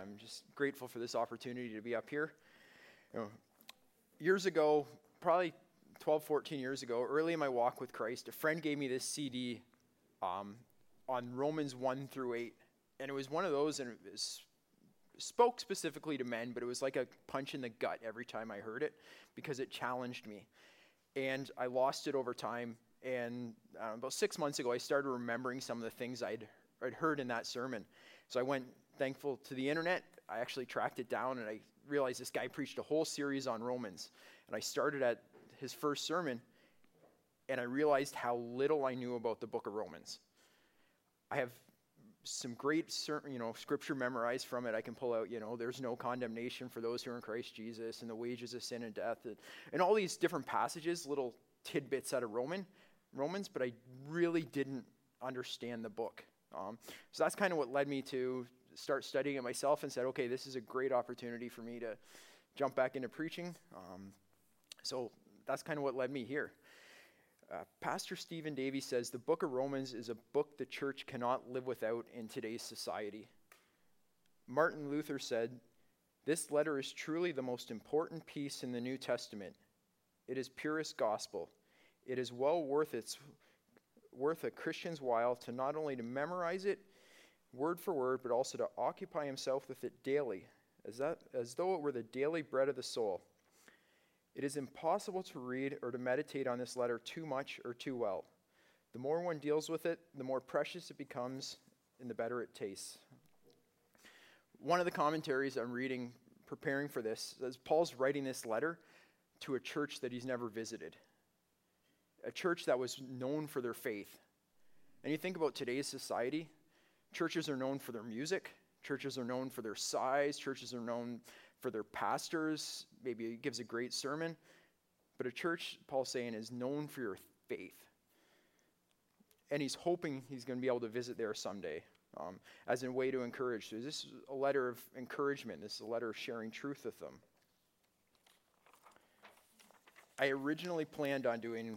I'm just grateful for this opportunity to be up here. You know, years ago, probably 12, 14 years ago, early in my walk with Christ, a friend gave me this CD on Romans 1 through 8, and it was one of those, and it spoke specifically to men, but it was like a punch in the gut every time I heard it, because it challenged me. And I lost it over time, and about 6 months ago, I started remembering some of the things I'd heard in that sermon. So I went, thankful to the internet, I actually tracked it down, and I realized this guy preached a whole series on Romans. And I started at his first sermon, and I realized how little I knew about the book of Romans. I have some great, scripture memorized from it. I can pull out, there's no condemnation for those who are in Christ Jesus, and the wages of sin and death, and all these different passages, little tidbits out of Romans, but I really didn't understand the book. So that's kind of what led me to start studying it myself and said, okay, this is a great opportunity for me to jump back into preaching. So that's kind of what led me here. Pastor Stephen Davies says, the book of Romans is a book the church cannot live without in today's society. Martin Luther said, this letter is truly the most important piece in the New Testament. It is purest gospel. It is well worth a Christian's while to not only to memorize it word for word, but also to occupy himself with it daily, as though it were the daily bread of the soul. It is impossible to read or to meditate on this letter too much or too well. The more one deals with it, the more precious it becomes, and the better it tastes. One of the commentaries I'm reading, preparing for this, says Paul's writing this letter to a church that he's never visited, a church that was known for their faith. And you think about today's society, churches are known for their music, churches are known for their size, churches are known for their pastors, maybe it gives a great sermon, but a church, Paul's saying, is known for your faith. And he's hoping he's going to be able to visit there someday as a way to encourage. So this is a letter of encouragement. This is a letter of sharing truth with them. I originally planned on doing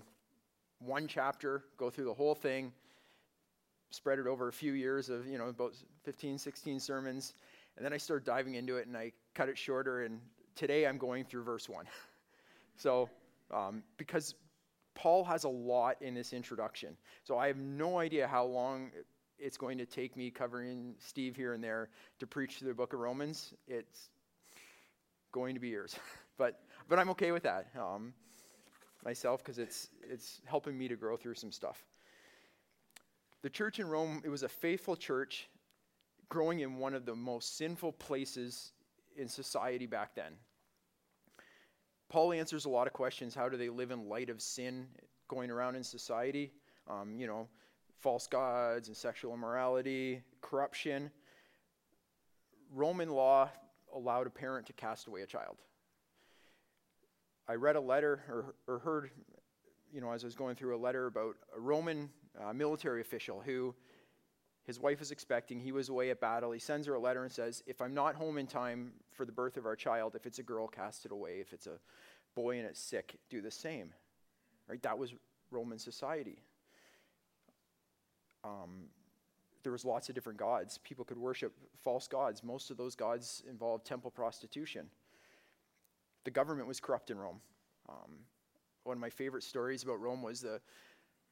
one chapter, go through the whole thing, spread it over a few years of, about 15, 16 sermons. And then I started diving into it, and I cut it shorter. And today I'm going through verse 1. So, because Paul has a lot in this introduction. So I have no idea how long it's going to take me covering Steve here and there to preach through the book of Romans. It's going to be years. But I'm okay with that myself, because it's helping me to grow through some stuff. The church in Rome, it was a faithful church growing in one of the most sinful places in society back then. Paul answers a lot of questions. How do they live in light of sin going around in society? False gods and sexual immorality, corruption. Roman law allowed a parent to cast away a child. I read a letter or heard, as I was going through a letter about a Roman military official who his wife is expecting. He was away at battle. He sends her a letter and says, if I'm not home in time for the birth of our child, if it's a girl, cast it away. If it's a boy and it's sick, do the same. Right? That was Roman society. There was lots of different gods. People could worship false gods. Most of those gods involved temple prostitution. The government was corrupt in Rome. One of my favorite stories about Rome was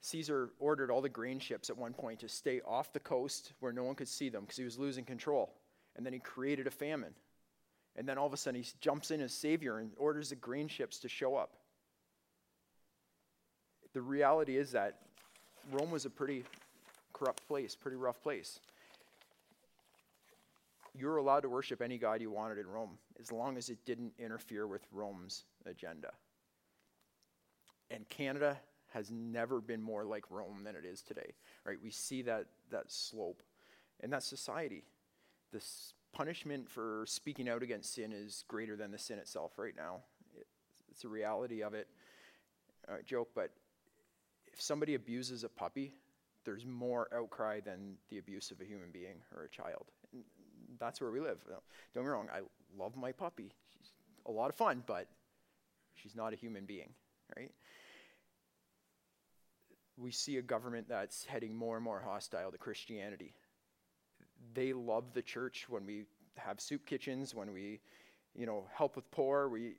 Caesar ordered all the grain ships at one point to stay off the coast where no one could see them because he was losing control. And then he created a famine. And then all of a sudden he jumps in as savior and orders the grain ships to show up. The reality is that Rome was a pretty corrupt place, pretty rough place. You were allowed to worship any god you wanted in Rome as long as it didn't interfere with Rome's agenda. And Canada has never been more like Rome than it is today, right? We see that slope, and that society. The punishment for speaking out against sin is greater than the sin itself right now. It's a reality of it. Joke, but if somebody abuses a puppy, there's more outcry than the abuse of a human being or a child. And that's where we live. Now, don't get me wrong, I love my puppy. She's a lot of fun, but she's not a human being, right? We see a government that's heading more and more hostile to Christianity. They love the church when we have soup kitchens, when we help with poor, we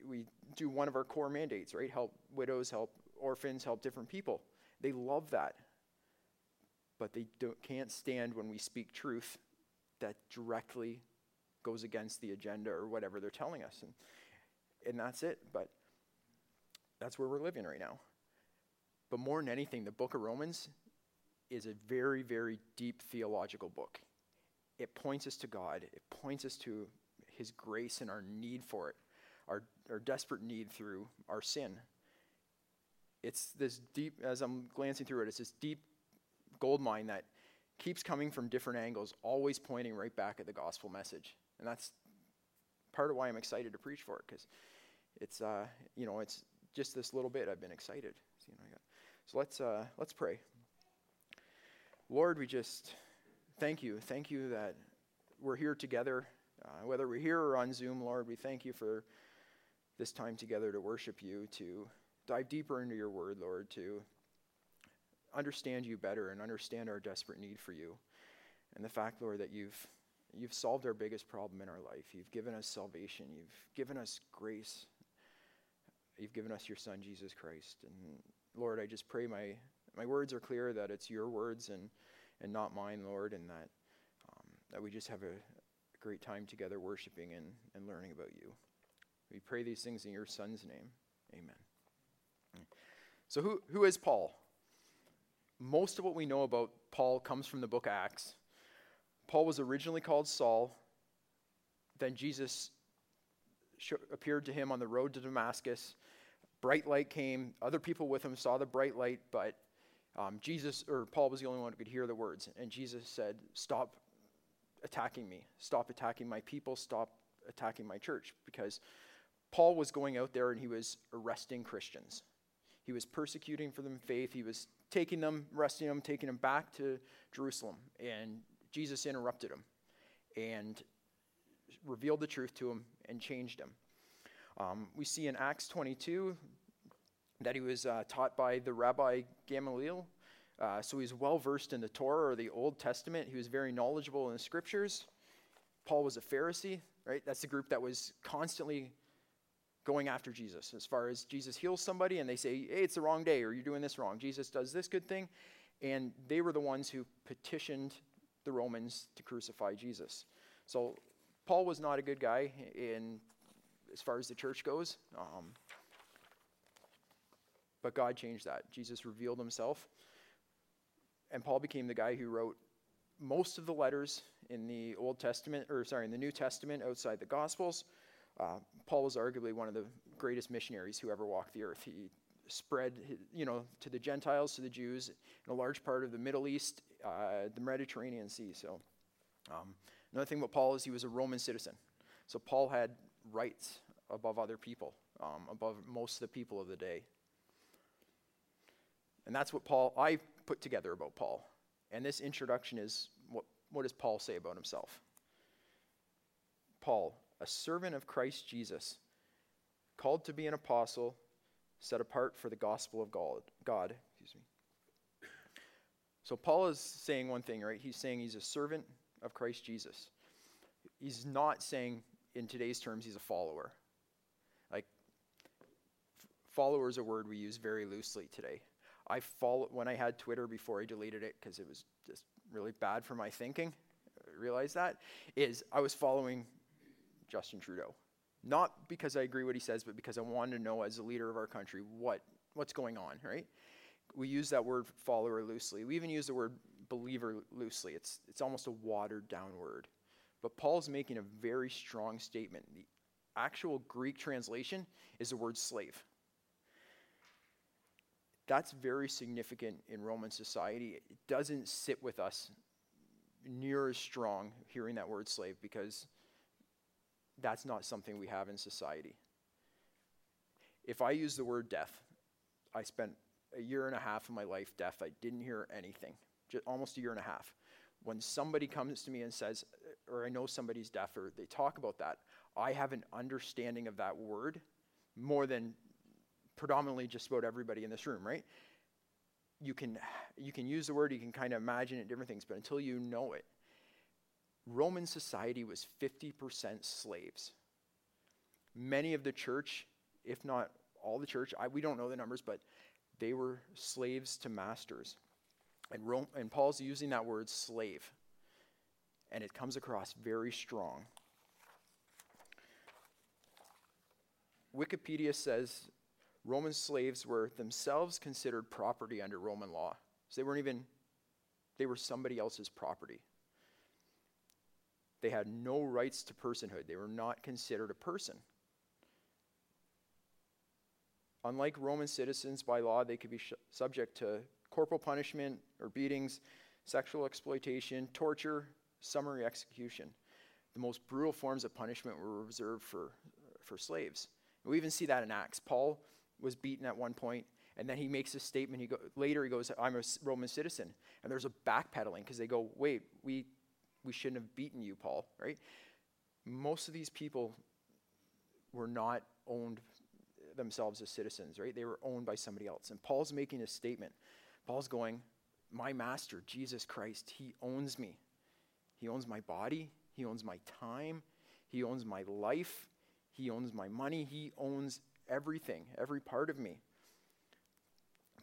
do one of our core mandates, right? Help widows, help orphans, help different people. They love that. But they can't stand when we speak truth that directly goes against the agenda or whatever they're telling us. And that's it. But that's where we're living right now. But more than anything, the book of Romans is a very, very deep theological book. It points us to God. It points us to his grace and our need for it, our desperate need through our sin. It's this deep, as I'm glancing through it, it's this deep gold mine that keeps coming from different angles, always pointing right back at the gospel message. And that's part of why I'm excited to preach for it, because it's, it's just this little bit I've been excited. So let's pray. Lord, we just thank you. Thank you that we're here together. Whether we're here or on Zoom, Lord, we thank you for this time together to worship you, to dive deeper into your word, Lord, to understand you better and understand our desperate need for you. And the fact, Lord, that you've solved our biggest problem in our life. You've given us salvation. You've given us grace. You've given us your son, Jesus Christ. And Lord, I just pray my words are clear, that it's your words and not mine, Lord, and that we just have a great time together worshiping and learning about you. We pray these things in your son's name. Amen. So who is Paul? Most of what we know about Paul comes from the book of Acts. Paul was originally called Saul. Then Jesus appeared to him on the road to Damascus. Bright light came. Other people with him saw the bright light, but Paul was the only one who could hear the words. And Jesus said, "Stop attacking me. Stop attacking my people. Stop attacking my church." Because Paul was going out there and he was arresting Christians. He was persecuting for their faith. He was taking them, arresting them, taking them back to Jerusalem. And Jesus interrupted him and revealed the truth to him and changed him. We see in Acts 22 that he was taught by the Rabbi Gamaliel. So he was well-versed in the Torah or the Old Testament. He was very knowledgeable in the scriptures. Paul was a Pharisee, right? That's the group that was constantly going after Jesus. As far as Jesus heals somebody and they say, "Hey, it's the wrong day," or "You're doing this wrong. Jesus does this good thing." And they were the ones who petitioned the Romans to crucify Jesus. So Paul was not a good guy as far as the church goes. But God changed that. Jesus revealed himself. And Paul became the guy who wrote most of the letters in the New Testament outside the Gospels. Paul was arguably one of the greatest missionaries who ever walked the earth. He spread, to the Gentiles, to the Jews, and a large part of the Middle East, the Mediterranean Sea. So another thing about Paul is he was a Roman citizen. So Paul had rights above other people, above most of the people of the day. And that's what I put together about Paul. And this introduction is, what does Paul say about himself? Paul, a servant of Christ Jesus, called to be an apostle, set apart for the gospel of God. So Paul is saying one thing, right? He's saying he's a servant of Christ Jesus. He's not saying, in today's terms, he's a follower. Like, follower is a word we use very loosely today. I follow. When I had Twitter before I deleted it because it was just really bad for my thinking, I realized I was following Justin Trudeau. Not because I agree what he says, but because I wanted to know as a leader of our country what's going on, right? We use that word follower loosely. We even use the word believer loosely. It's almost a watered down word. But Paul's making a very strong statement. The actual Greek translation is the word slave. That's very significant in Roman society. It doesn't sit with us near as strong hearing that word slave, because that's not something we have in society. If I use the word deaf, I spent a year and a half of my life deaf. I didn't hear anything, just almost a year and a half. When somebody comes to me and says, or I know somebody's deaf, or they talk about that, I have an understanding of that word more than predominantly just about everybody in this room, right? You can use the word, you can kind of imagine it, different things, but until you know it, Roman society was 50% slaves. Many of the church, if not all the church, we don't know the numbers, but they were slaves to masters. And Paul's using that word slave, and it comes across very strong. Wikipedia says Roman slaves were themselves considered property under Roman law. So they were somebody else's property. They had no rights to personhood. They were not considered a person. Unlike Roman citizens, by law, they could be subject to corporal punishment or beatings, sexual exploitation, torture, summary execution. The most brutal forms of punishment were reserved for slaves. We even see that in Acts. Paul was beaten at one point, and then he makes a statement. Later he goes, I'm a Roman citizen. And there's a backpedaling because they go, wait, we shouldn't have beaten you, Paul, right? Most of these people were not owned themselves as citizens, right? They were owned by somebody else. And Paul's making a statement. Paul's going, my master, Jesus Christ, he owns me. He owns my body. He owns my time. He owns my life. He owns my money. He owns everything, every part of me.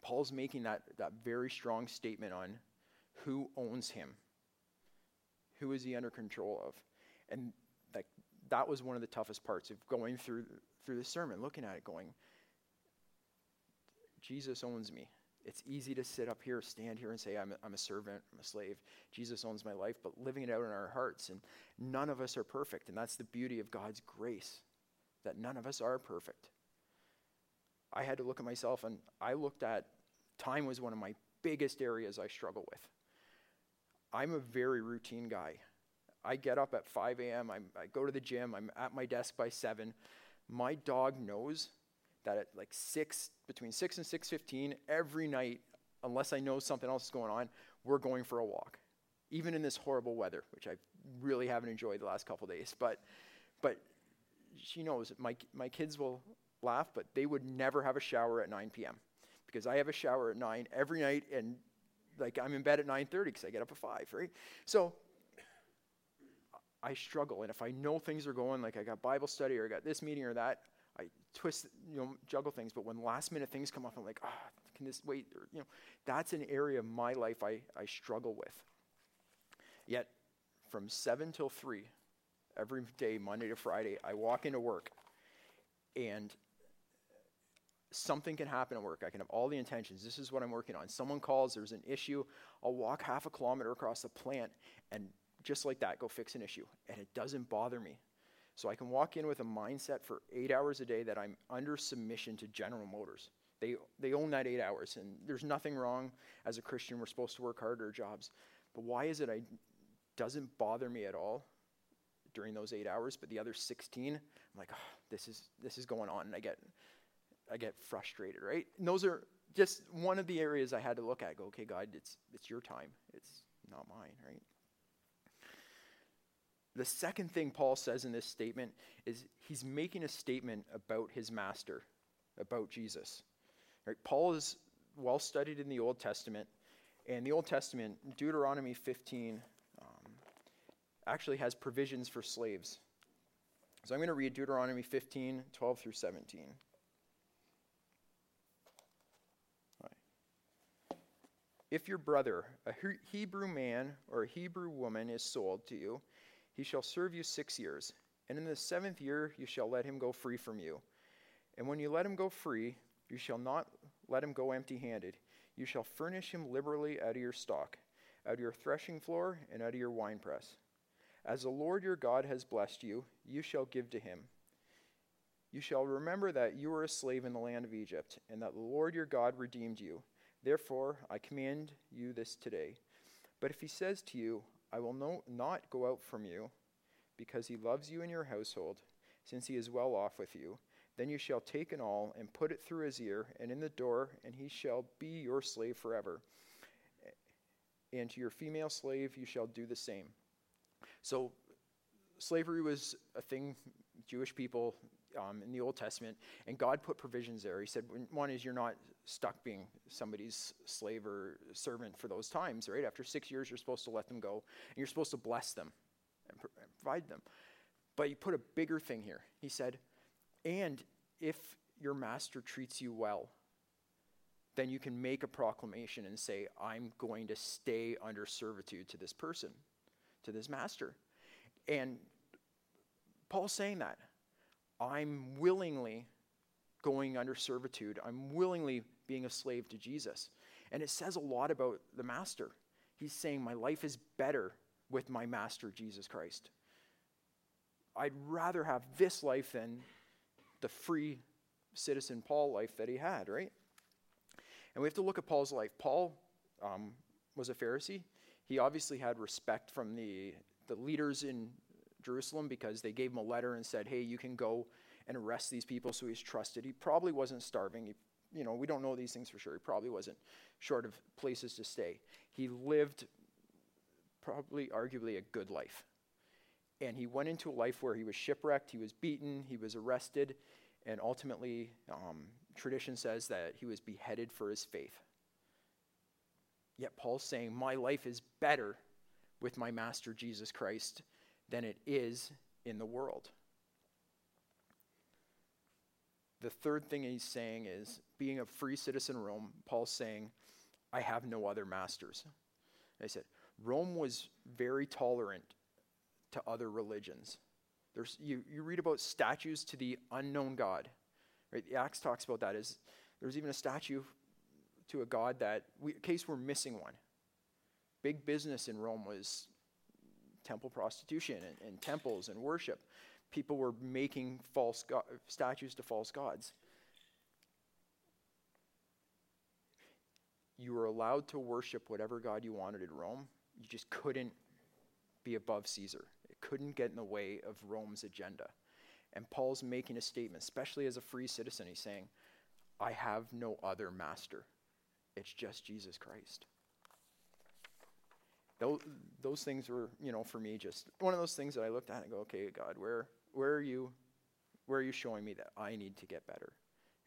Paul's making that very strong statement on who owns him. Who is he under control of? And that was one of the toughest parts of going through the sermon, looking at it, going, Jesus owns me. It's easy to sit up here, stand here and say, I'm a servant, I'm a slave. Jesus owns my life, but living it out in our hearts. And none of us are perfect. And that's the beauty of God's grace, that none of us are perfect. I had to look at myself, and I looked at time was one of my biggest areas I struggle with. I'm a very routine guy. I get up at 5 a.m., I go to the gym, I'm at my desk by 7. My dog knows that at like 6, between 6 and 6:15, every night, unless I know something else is going on, we're going for a walk. Even in this horrible weather, which I really haven't enjoyed the last couple of days. But she knows, my kids will laugh, but they would never have a shower at 9 p.m. because I have a shower at 9 every night, and like I'm in bed at 9:30 because I get up at 5, right? So I struggle, and if I know things are going, like I got Bible study or I got this meeting or that, I twist, juggle things. But when last minute things come up, I'm like, can this wait? Or, that's an area of my life I struggle with. Yet from 7 till 3, every day, Monday to Friday, I walk into work, and something can happen at work. I can have all the intentions. This is what I'm working on. Someone calls, there's an issue. I'll walk half a kilometer across the plant and just like that, go fix an issue. And it doesn't bother me. So I can walk in with a mindset for 8 hours a day that I'm under submission to General Motors. They own that 8 hours, and there's nothing wrong. As a Christian, we're supposed to work harder jobs. But why is it doesn't bother me at all during those 8 hours, but the other 16, I'm like, this is going on, and I get frustrated, right? And those are just one of the areas I had to look at. I go, okay, God, it's your time. It's not mine, right? The second thing Paul says in this statement is he's making a statement about his master, about Jesus. Right? Paul is well studied in the Old Testament, and the Old Testament, Deuteronomy 15, actually has provisions for slaves. So I'm going to read Deuteronomy 15, 12 through 17. If your brother, a Hebrew man or a Hebrew woman, is sold to you, he shall serve you 6 years. And in the 7th year you shall let him go free from you. And when you let him go free, you shall not let him go empty-handed. You shall furnish him liberally out of your stock, out of your threshing floor, and out of your winepress. As the Lord your God has blessed you, you shall give to him. You shall remember that you were a slave in the land of Egypt, and that the Lord your God redeemed you. Therefore, I command you this today. But if he says to you, I will not go out from you, because he loves you and your household, since he is well off with you, then you shall take an awl and put it through his ear and in the door, and he shall be your slave forever. And to your female slave you shall do the same. So slavery was a thing, Jewish people in the Old Testament, and God put provisions there. He said, one is you're not stuck being somebody's slave or servant for those times, right? After 6 years, you're supposed to let them go, and you're supposed to bless them and provide them. But he put a bigger thing here. He said, and if your master treats you well, then you can make a proclamation and say, I'm going to stay under servitude to this person, to this master. And Paul's saying that. I'm willingly going under servitude. I'm willingly being a slave to Jesus. And it says a lot about the master. He's saying, my life is better with my master, Jesus Christ. I'd rather have this life than the free citizen Paul life that he had, right? And we have to look at Paul's life. Paul was a Pharisee. He obviously had respect from the leaders in Jerusalem because they gave him a letter and said, hey, you can go and arrest these people. So he's trusted. He probably wasn't starving. You know, we don't know these things for sure. He probably wasn't short of places to stay. He lived probably arguably a good life. And he went into a life where he was shipwrecked, he was beaten, he was arrested, and ultimately tradition says that he was beheaded for his faith. Yet Paul's saying, my life is better with my master Jesus Christ than it is in the world. The third thing he's saying is, being a free citizen of Rome, Paul's saying, I have no other masters. And I said, Rome was very tolerant to other religions. There's you read about statues to the unknown god. Right? The Acts talks about that. Is there's even a statue to a god that, in case we're missing one. Big business in Rome was temple prostitution and temples and worship. People were making false statues to false gods. You were allowed to worship whatever god you wanted in Rome. You just couldn't be above Caesar. It couldn't get in the way of Rome's agenda. And Paul's making a statement, especially as a free citizen. He's saying, I have no other master. It's just Jesus Christ. Those things were, you know, for me, just one of those things that I looked at and go, okay, God, where are you? Where are you showing me that I need to get better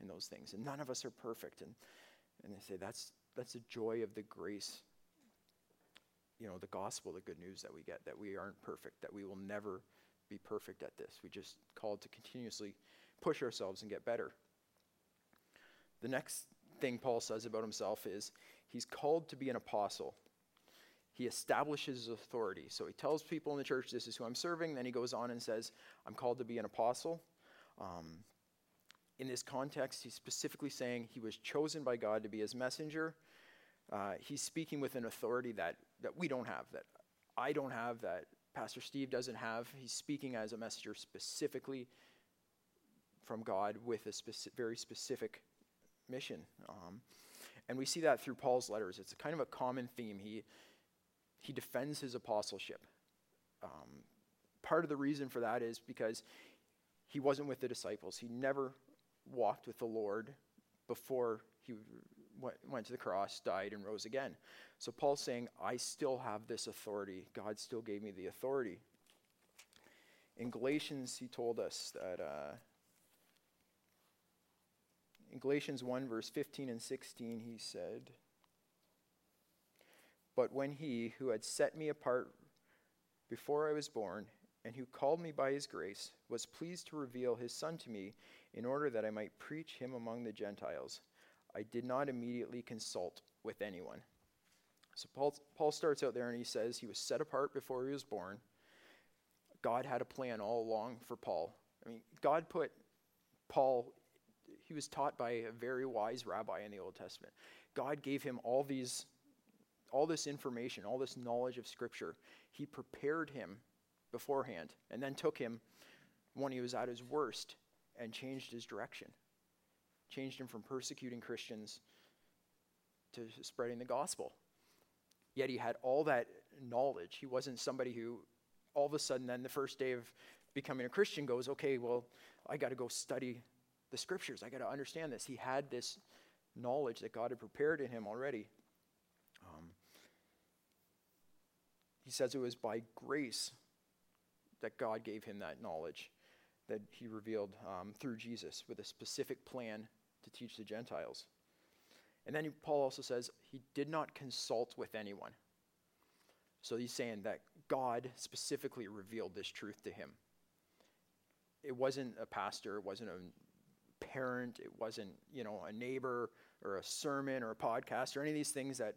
in those things? And none of us are perfect. And they say that's the joy of the grace, you know, the gospel, the good news that we get, that we aren't perfect, that we will never be perfect at this. We just called to continuously push ourselves and get better. The next thing Paul says about himself is he's called to be an apostle. He establishes authority. So he tells people in the church, this is who I'm serving. Then he goes on and says, I'm called to be an apostle. In this context, he's specifically saying he was chosen by God to be his messenger. He's speaking with an authority that we don't have, that I don't have, that Pastor Steve doesn't have. He's speaking as a messenger specifically from God with a very specific mission. And we see that through Paul's letters. It's a kind of a common theme. He defends his apostleship. Part of the reason for that is because he wasn't with the disciples. He never walked with the Lord before he went to the cross, died, and rose again. So Paul's saying, I still have this authority. God still gave me the authority. In Galatians, he told us that, in Galatians 1, verse 15 and 16, he said, but when he who had set me apart before I was born and who called me by his grace was pleased to reveal his son to me in order that I might preach him among the Gentiles, I did not immediately consult with anyone. So Paul starts out there and he says he was set apart before he was born. God had a plan all along for Paul. I mean, God put Paul, he was taught by a very wise rabbi in the Old Testament. God gave him all this information, all this knowledge of Scripture. He prepared him beforehand and then took him when he was at his worst and changed his direction. Changed him from persecuting Christians to spreading the gospel. Yet he had all that knowledge. He wasn't somebody who all of a sudden then the first day of becoming a Christian goes, okay, well, I got to go study the Scriptures. I got to understand this. He had this knowledge that God had prepared in him already. He says it was by grace that God gave him that knowledge that he revealed through Jesus with a specific plan to teach the Gentiles. And then Paul also says he did not consult with anyone. So he's saying that God specifically revealed this truth to him. It wasn't a pastor, it wasn't a parent, it wasn't, a neighbor or a sermon or a podcast or any of these things that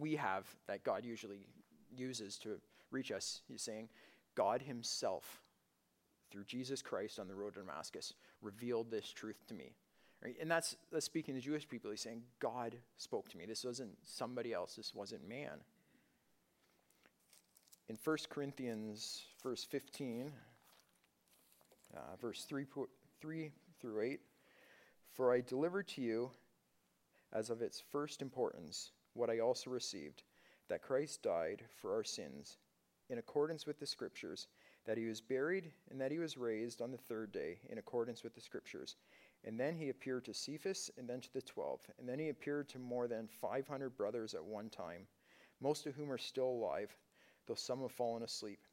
we have that God usually uses to reach us. He's saying God himself, through Jesus Christ on the road to Damascus, revealed this truth to me. Right? And that's speaking to Jewish people. He's saying God spoke to me. This wasn't somebody else. This wasn't man. In 1 Corinthians verse 15, verse 3 through 8, "For I delivered to you as of its first importance what I also received, that Christ died for our sins in accordance with the Scriptures, that he was buried, and that he was raised on the third day in accordance with the Scriptures. And then he appeared to Cephas, and then to the 12. And then he appeared to more than 500 brothers at one time, most of whom are still alive, though some have fallen asleep.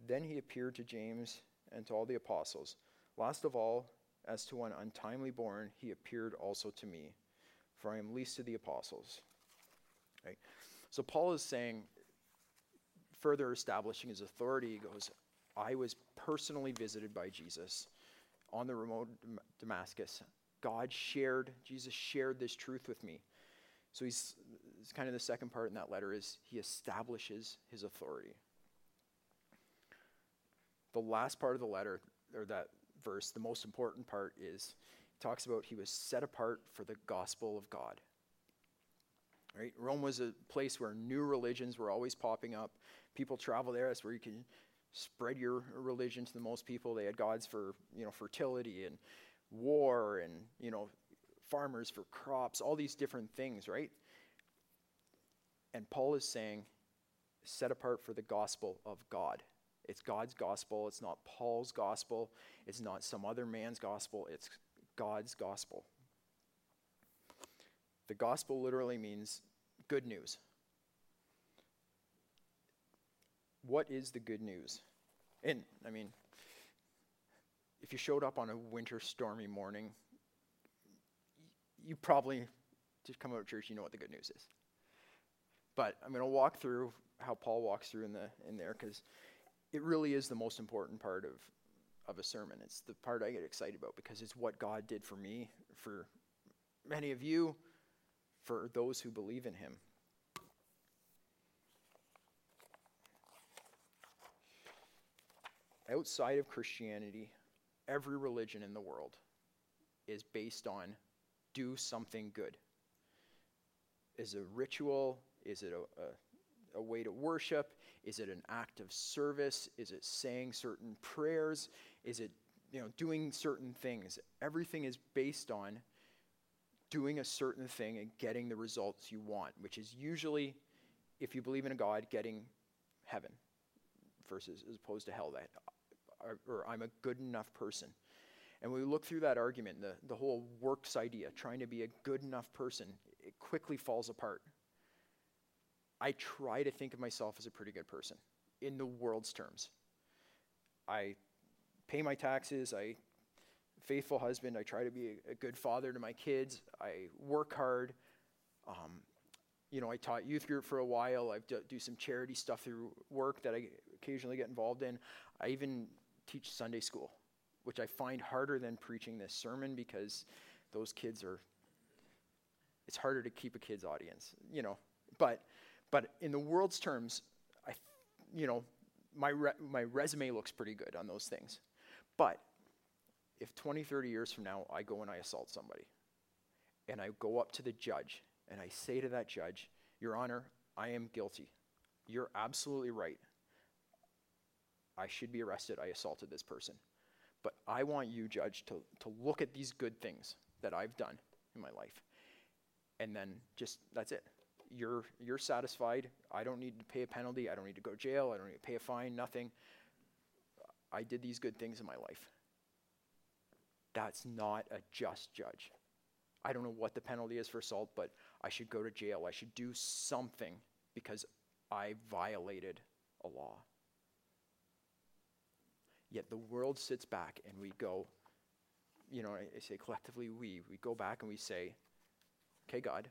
Then he appeared to James and to all the apostles. Last of all, as to one untimely born, he appeared also to me, for I am least of the apostles." Right? So Paul is saying, further establishing his authority, he goes, I was personally visited by Jesus on the remote Damascus. Jesus shared this truth with me. So it's kind of the second part in that letter is he establishes his authority. The last part of the letter, or that verse, the most important part is, he talks about he was set apart for the gospel of God. Right? Rome was a place where new religions were always popping up. People travel there. That's where you can spread your religion to the most people. They had gods for, fertility and war and, farmers for crops, all these different things, right? And Paul is saying, set apart for the gospel of God. It's God's gospel. It's not Paul's gospel. It's not some other man's gospel. It's God's gospel. The gospel literally means good news. What is the good news? And, if you showed up on a winter stormy morning, you probably just come out of church, you know what the good news is. But I'm going to walk through how Paul walks through in there because it really is the most important part of a sermon. It's the part I get excited about because it's what God did for me, for many of you, for those who believe in him. Outside of Christianity, every religion in the world is based on do something good. Is it a ritual? Is it a way to worship? Is it an act of service? Is it saying certain prayers? Is it doing certain things? Everything is based on doing a certain thing and getting the results you want, which is usually, if you believe in a God, getting heaven versus as opposed to hell. Or I'm a good enough person. And when we look through that argument, the whole works idea, trying to be a good enough person, it quickly falls apart. I try to think of myself as a pretty good person in the world's terms. I pay my taxes. I faithful husband. I try to be a good father to my kids. I work hard. I taught youth group for a while. I do some charity stuff through work that I occasionally get involved in. I even teach Sunday school, which I find harder than preaching this sermon because those kids are, it's harder to keep a kid's audience, But in the world's terms, my resume looks pretty good on those things. But if 20, 30 years from now, I go and I assault somebody, and I go up to the judge, and I say to that judge, "Your Honor, I am guilty. You're absolutely right. I should be arrested. I assaulted this person. But I want you, Judge, to look at these good things that I've done in my life." And then just, that's it. You're satisfied. I don't need to pay a penalty. I don't need to go to jail. I don't need to pay a fine, nothing. I did these good things in my life. That's not a just judge. I don't know what the penalty is for assault, but I should go to jail. I should do something because I violated a law. Yet the world sits back and we go, I say collectively we go back and we say, okay, God,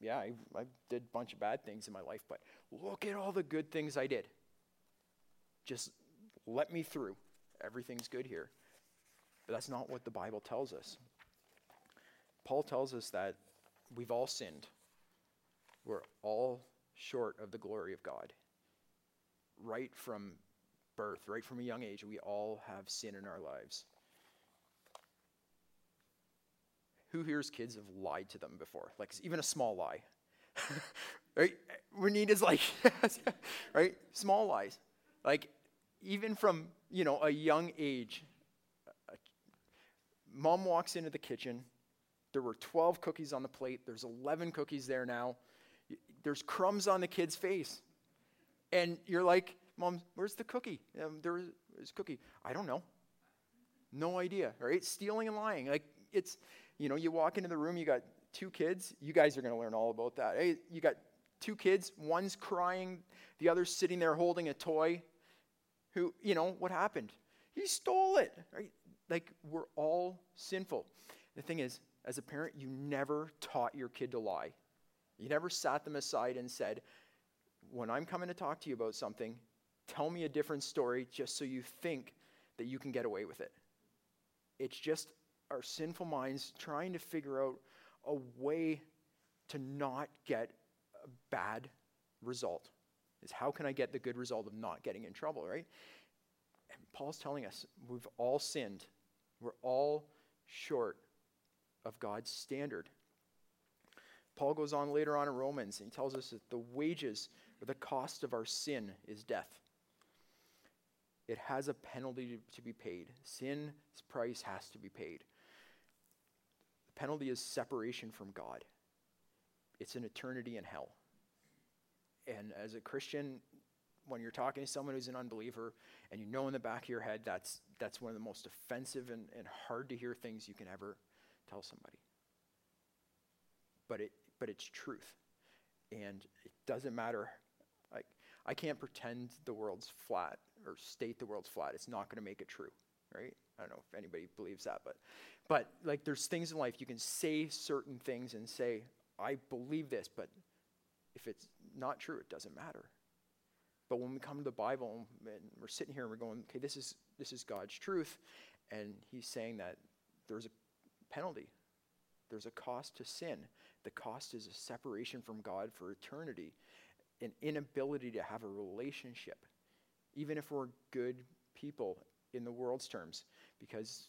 yeah, I did a bunch of bad things in my life, but look at all the good things I did. Just let me through. Everything's good here. But that's not what the Bible tells us. Paul tells us that we've all sinned. We're all short of the glory of God. Right from birth, right from a young age, we all have sin in our lives. Who here's kids have lied to them before? Like, even a small lie. Right? We need is like, right? Small lies. Like, even from, a young age, mom walks into the kitchen. There were 12 cookies on the plate. There's 11 cookies there now. There's crumbs on the kid's face. And you're like, Mom, where's the cookie? There is a cookie. I don't know. No idea, right? Stealing and lying. Like, it's, you walk into the room, you got two kids. You guys are going to learn all about that. Hey, you got two kids. One's crying. The other's sitting there holding a toy. Who, what happened? He stole it, right? Like, we're all sinful. The thing is, as a parent, you never taught your kid to lie. You never sat them aside and said, when I'm coming to talk to you about something, tell me a different story just so you think that you can get away with it. It's just our sinful minds trying to figure out a way to not get a bad result. Is how can I get the good result of not getting in trouble, right? And Paul's telling us we've all sinned. We're all short of God's standard. Paul goes on later on in Romans and he tells us that the wages or the cost of our sin is death. It has a penalty to be paid. Sin's price has to be paid. The penalty is separation from God. It's an eternity in hell. And as a Christian, when you're talking to someone who's an unbeliever and in the back of your head that's one of the most offensive and hard to hear things you can ever tell somebody. But it's truth. And it doesn't matter. Like, I can't pretend the world's flat or state the world's flat. It's not going to make it true, right? I don't know if anybody believes that, but like, there's things in life you can say certain things and say, I believe this, but if it's not true, it doesn't matter. But when we come to the Bible and we're sitting here and we're going, okay, this is God's truth, and he's saying that there's a penalty. There's a cost to sin. The cost is a separation from God for eternity, an inability to have a relationship, even if we're good people in the world's terms, because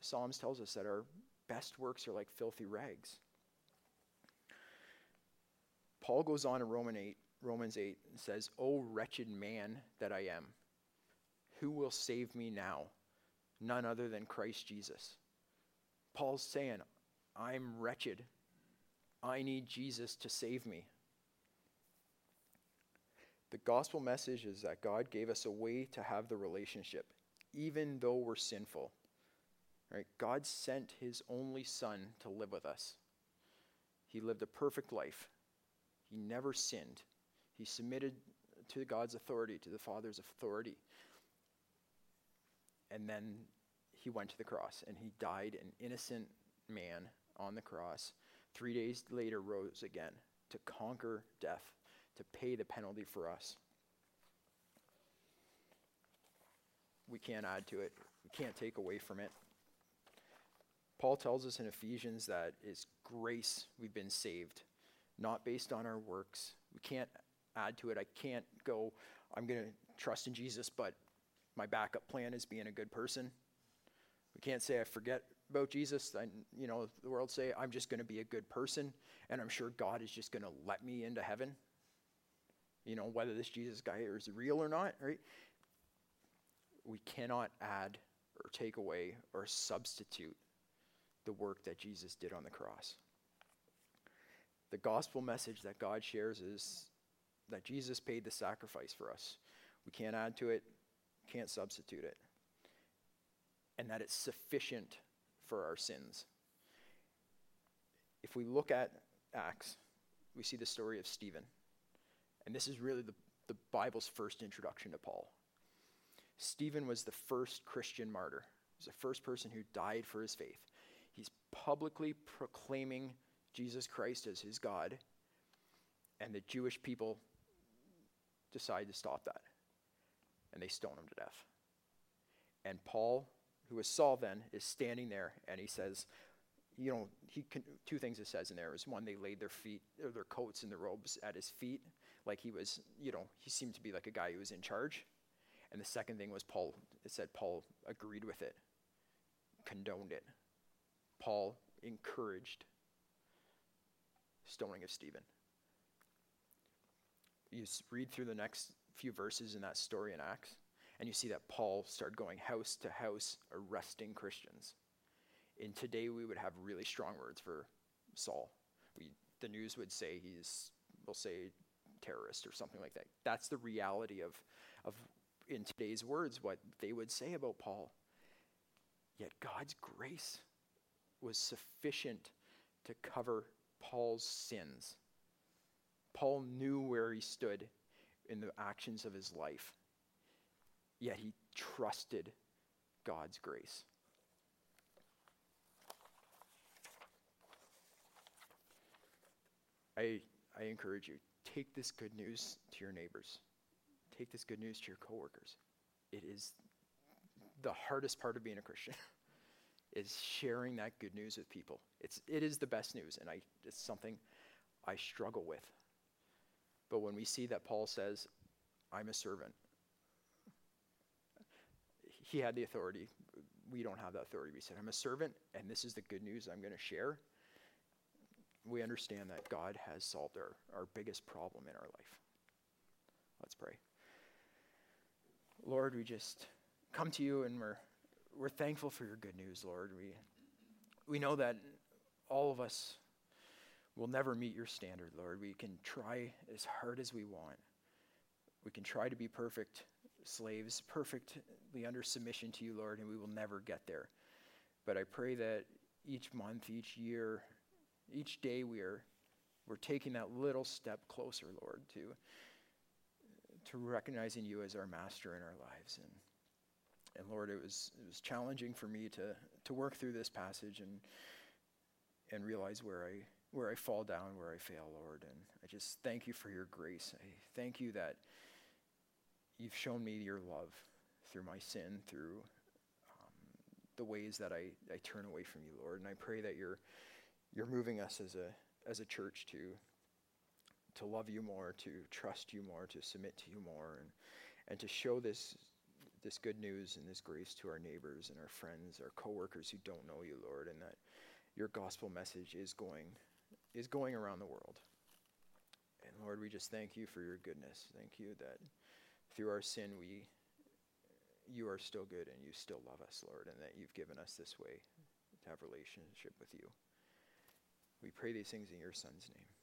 Psalms tells us that our best works are like filthy rags. Paul goes on in Romans 8 and says, "O wretched man that I am, who will save me now? None other than Christ Jesus." Paul's saying, I'm wretched. I need Jesus to save me. The gospel message is that God gave us a way to have the relationship, even though we're sinful. Right? God sent his only son to live with us. He lived a perfect life. He never sinned. He submitted to God's authority, to the Father's authority. And then he went to the cross, and he died an innocent man on the cross. 3 days later rose again to conquer death, to pay the penalty for us. We can't add to it. We can't take away from it. Paul tells us in Ephesians that it's grace we've been saved, not based on our works. We can't add to it. I can't go, I'm going to trust in Jesus, but my backup plan is being a good person. We can't say I forget about Jesus, and the world say, I'm just going to be a good person, and I'm sure God is just going to let me into heaven. Whether this Jesus guy is real or not, right? We cannot add or take away or substitute the work that Jesus did on the cross. The gospel message that God shares is that Jesus paid the sacrifice for us. We can't add to it, can't substitute it, and that it's sufficient for our sins. If we look at Acts, we see the story of Stephen. And this is really the Bible's first introduction to Paul. Stephen was the first Christian martyr. He was the first person who died for his faith. He's publicly proclaiming Jesus Christ as his God, And the Jewish people decide to stop that. And they stone him to death. And Paul, who was Saul then, is standing there, and he says, you know, two things it says in there is, one, they laid their feet, or their coats and their robes at his feet, like he was, you know, he seemed to be like a guy who was in charge. And the second thing was Paul, it said Paul agreed with it, condoned it. Paul encouraged stoning of Stephen. You read through the next few verses in that story in Acts, and you see that Paul started going house to house, arresting Christians. And today we would have really strong words for Saul. The news would say we'll say terrorist or something like that. That's the reality of in today's words, what they would say about Paul. Yet God's grace was sufficient to cover Paul's sins. Paul knew where he stood in the actions of his life, yet he trusted God's grace. I encourage you, take this good news to your neighbors. Take this good news to your coworkers. It is the hardest part of being a Christian, is sharing that good news with people. It is the best news, and it's something I struggle with. But when we see that Paul says, I'm a servant, he had the authority. We don't have that authority. We said, I'm a servant, and this is the good news I'm going to share. We understand that God has solved our biggest problem in our life. Let's pray. Lord, we just come to you, and we're thankful for your good news, Lord. We know that all of us will never meet your standard, Lord. We can try as hard as we want. We can try to be perfect slaves, perfectly under submission to you, Lord, and we will never get there. But I pray that each month, each year, each day we're taking that little step closer, Lord, to recognizing you as our master in our lives. And Lord, it was challenging for me to work through this passage and realize where I fall down, where I fail, Lord. And I just thank you for your grace. I thank you that you've shown me your love through my sin, through the ways that I turn away from you, Lord. And I pray that you're moving us as a church to love you more, to trust you more, to submit to you more, and to show this good news and this grace to our neighbors and our friends, our coworkers who don't know you, Lord, and that your gospel message is going around the world. And Lord, we just thank you for your goodness. Thank you that through our sin you are still good and you still love us, Lord, and that you've given us this way to have relationship with you. We pray these things in your Son's name.